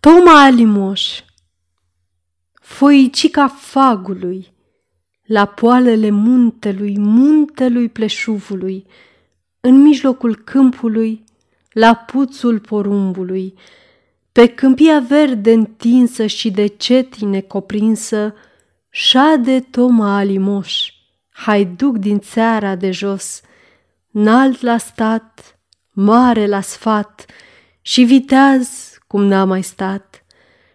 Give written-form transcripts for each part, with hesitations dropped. Toma Alimoș, foicica fagului, la poalele muntelui pleșuvului, în mijlocul câmpului, la puțul porumbului, pe câmpia verde întinsă și de cetine coprinsă, șade Toma Alimoș, haiduc din țeara de jos, înalt la stat, mare la sfat și viteaz cum n-a mai stat.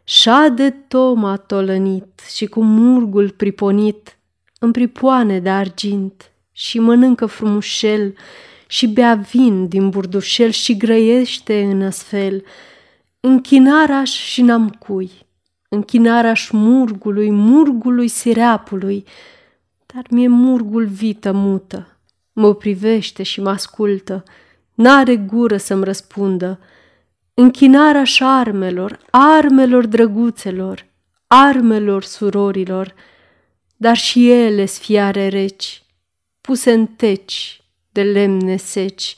Șade Toma tolănit și cu murgul priponit în pripoane de argint și mănâncă frumușel și bea vin din burdușel și grăiește în asfel, în chinaraș și namcui, în chinaraș murgului sireapului, dar mie murgul vită mută, mă privește și mă ascultă, n-are gură să-mi răspundă. În chinaraș armelor drăguțelor, armelor surorilor, dar și ele sfiare reci, puse-n teci de lemne seci,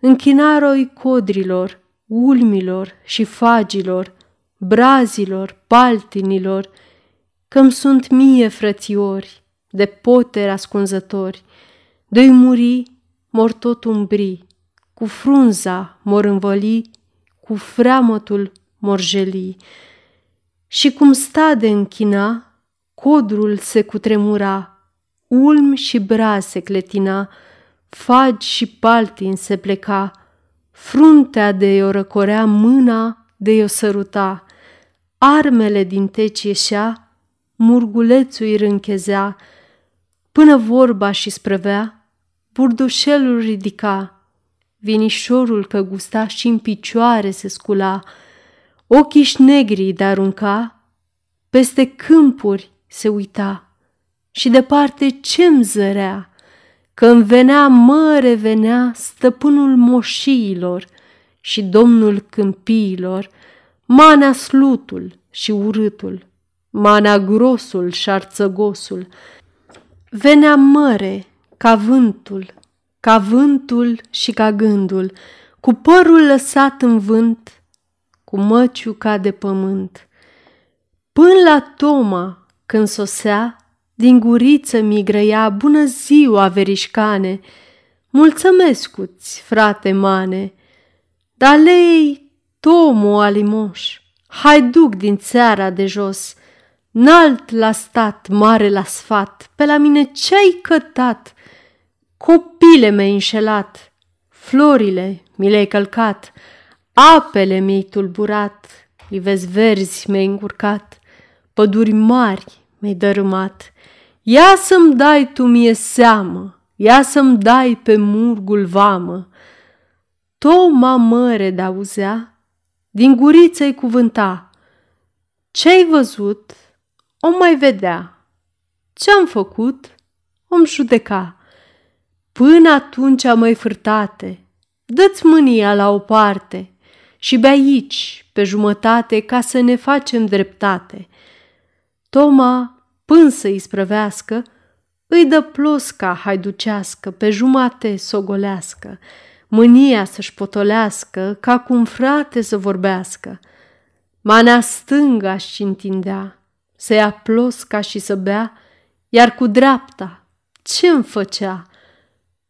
în chinaroi codrilor, ulmilor și fagilor, brazilor, paltinilor, că-mi sunt mie frățiori, de poteri ascunzători, de-i muri mor tot umbri, cu frunza mor învăli, cu freamătul mor jeli. Și cum sta de închina, codrul se cutremura, ulm și braz se cletina, fagi și paltin se pleca, fruntea de-i o răcorea, mâna de-i o săruta, armele din teci ieșea, murgulețul îi rânchezea, până vorba și sprăvea, burdușelul ridica, vinișorul că gusta și în picioare se scula, ochii-și negri de arunca, peste câmpuri se uita și departe ce-mi zărea, când venea, mă revenea stăpânul moșiilor și domnul câmpiilor, manea slutul și urâtul, manea grosul și arțăgosul. Venea măre ca vântul și ca gândul, cu părul lăsat în vânt, cu măciu ca de pământ. Până la Toma, când sosea, din guriță migrăia, bună ziua, verișcane, mulțămescuți, frate mane, d-alei Tomo Alimoș, haiduc din țeara de jos, înalt la stat, mare la sfat, pe la mine ce-ai cătat? Copile mi-ai înșelat, florile mi le-ai călcat, apele mi-ai tulburat, livezi verzi mi-ai încurcat, păduri mari mi-ai dărâmat. Ia să-mi dai tu mie seamă, ia să-mi dai pe murgul vamă. Toma măre d-auzea, din guriță-i cuvânta, ce-ai văzut, o mai vedea, ce-am făcut, om judeca. Până atunci măi fârtate, dă-ți mânia la o parte și bea aici pe jumătate ca să ne facem dreptate. Toma, până să-i sprăvească, îi dă plosca haiducească, pe jumate s-o golească, mânia să-și potolească, ca cu un frate să vorbească. Mana stânga și întindea, să ia plosca și să bea, iar cu dreapta ce-mi făcea?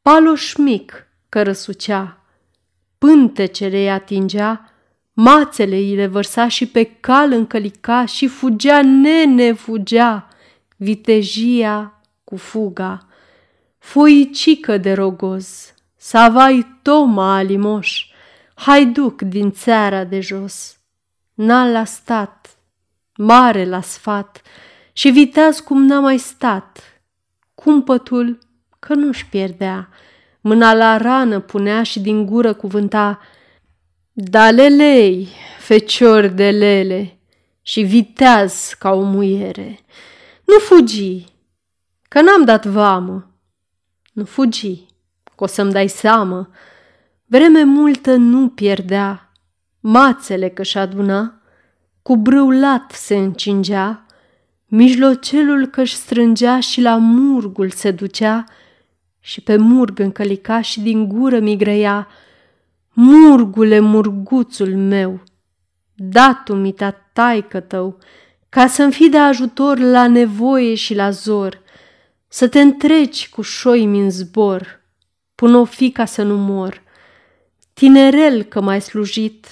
Paloș mic că răsucea, pântecele îi atingea, mațele îi le vărsa și pe cal încălica și fugea, fugea, vitejia cu fuga. Foicică de rogoz, savai Toma Alimoș, haiduc din țeara de jos, n-a la stat, mare la sfat și viteaz cum n-a mai stat, cumpătul că nu-și pierdea, mâna la rană punea și din gură cuvânta, dalelei, fecior de lele, și viteaz ca o muiere. Nu fugi, că n-am dat vamă. Nu fugi, că o să-mi dai seamă. Vreme multă nu pierdea, mațele că-și aduna, cu brâu lat se încingea, mijlocelul că-și strângea și la murgul se ducea și pe murg încălica și din gură migrăia, murgule, murguțul meu, Da, tu mi ta taică tău, ca să-mi fii de ajutor la nevoie și la zor, să te întreci cu șoimi în zbor, pun-o fi ca să nu mor. Tinerel că m-ai slujit,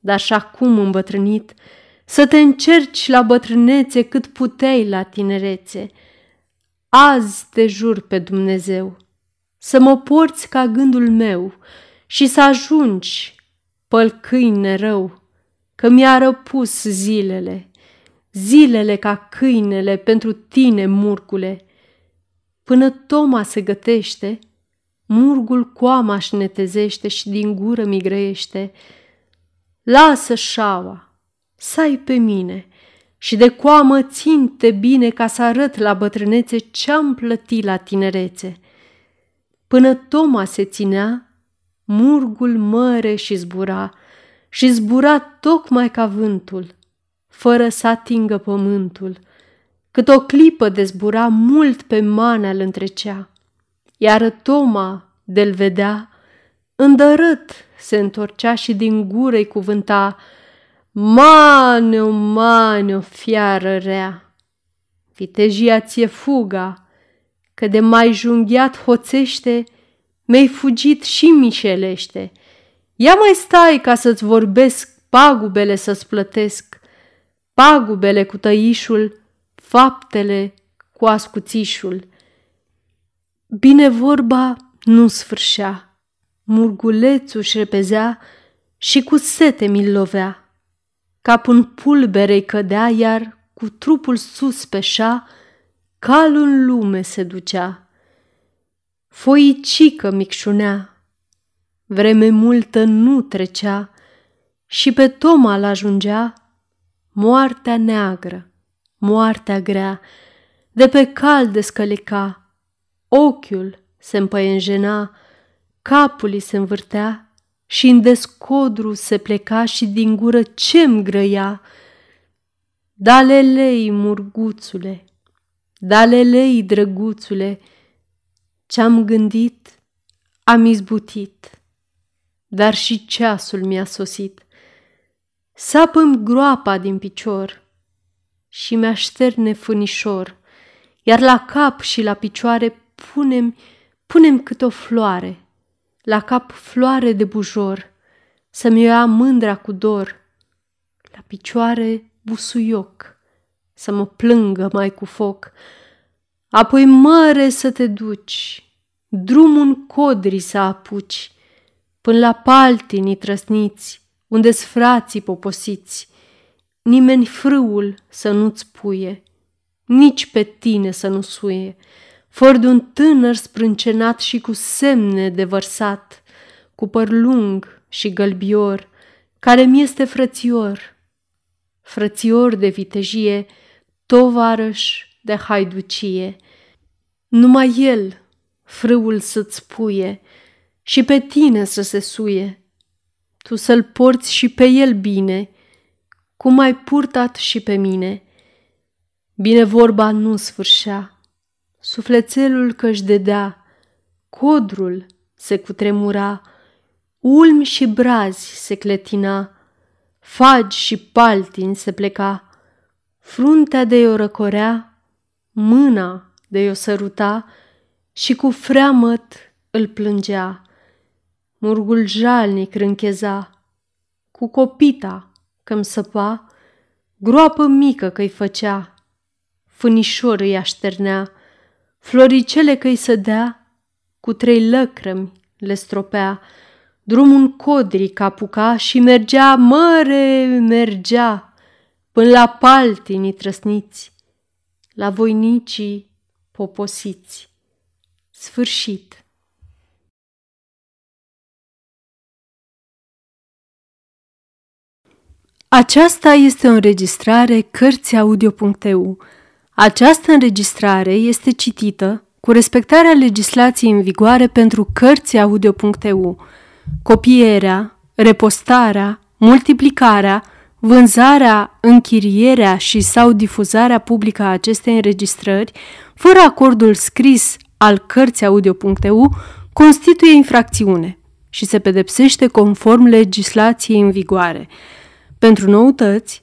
dar și acum îmbătrânit, să te încerci la bătrânețe cât puteai la tinerețe. Azi te jur pe Dumnezeu să mă porți ca gândul meu și să ajungi, pălcâine rău, că mi-a răpus zilele, zilele ca câinele pentru tine, murgule. Până Toma se gătește, murgul coama-și netezește și din gură mi grăiește. Lasă șaua, stai pe mine și de coamă țin-te bine ca să arăt la bătrânețe ce-am plătit la tinerețe. Până Toma se ținea, murgul măre și zbura, și zbura tocmai ca vântul, fără să atingă pământul. Cât o clipă de zbura, mult pe manea-l întrecea, iar Toma, de-l vedea, îndărât se întorcea și din gură-i cuvânta: Maneo, maneo, fiară rea, vitejia ție fuga, că de mai junghiat hoțește, mi-ai fugit și mișelește. Ia mai stai ca să-ți vorbesc, pagubele să-ți plătesc, pagubele cu tăișul, faptele cu ascuțișul. Bine vorba nu sfârșea, murgulețul își repezea și cu sete mi-l lovea. Capul în pulbere-i cădea, iar cu trupul sus peșa, calul în lume se ducea. Foicică micșunea, vreme multă nu trecea și pe Toma l-ajungea moartea neagră, moartea grea, de pe cal descăleca, ochiul se împăienjena, capul îi se învârtea și în descodru se pleca și din gură ce-mi grăia. Dalelei, murguțule, dalelei, drăguțule, ce-am gândit, am izbutit, dar și ceasul mi-a sosit. Sapă-mi groapa din picior și mi-așterne fânișor, iar la cap și la picioare punem câte o floare, la cap floare de bujor, să-mi ia mândra cu dor, la picioare busuioc, să mă plângă mai cu foc. Apoi măre să te duci, drumul în codri să apuci, până la paltinii trăsniți, unde-s frații poposiți. Nimeni frâul să nu-ți puie, nici pe tine să nu suie. For de un tânăr sprâncenat și cu semne de vărsat, cu păr lung și gălbior, care mi-este frățior, frățior de vitejie, tovarăș de haiducie. Numai el frâul să-ți puie și pe tine să se suie, tu să-l porți și pe el bine, cum ai purtat și pe mine. Bine vorba nu sfârșea, sufletelul că-și dedea, codrul se cutremura, ulmi și brazi se cletina, fagi și paltini se pleca, fruntea de-i o răcorea, mâna de-i o săruta și cu freamăt îl plângea. Murgul jalnic râncheza, cu copita că-mi săpa, groapă mică că-i făcea, fânișor îi așternea, floricele că-i sădea, cu trei lăcrămi le stropea, drumul în codri apuca și mergea, măre, mergea, până la paltinii trăsniți, la voinicii poposiți. Sfârșit. Aceasta este o înregistrare Cărțiaudio.eu. Această înregistrare este citită cu respectarea legislației în vigoare pentru Cărțiaudio.eu. Copierea, repostarea, multiplicarea, vânzarea, închirierea și sau difuzarea publică a acestei înregistrări, fără acordul scris al Cărțiaudio.eu, constituie infracțiune și se pedepsește conform legislației în vigoare. Pentru noutăți,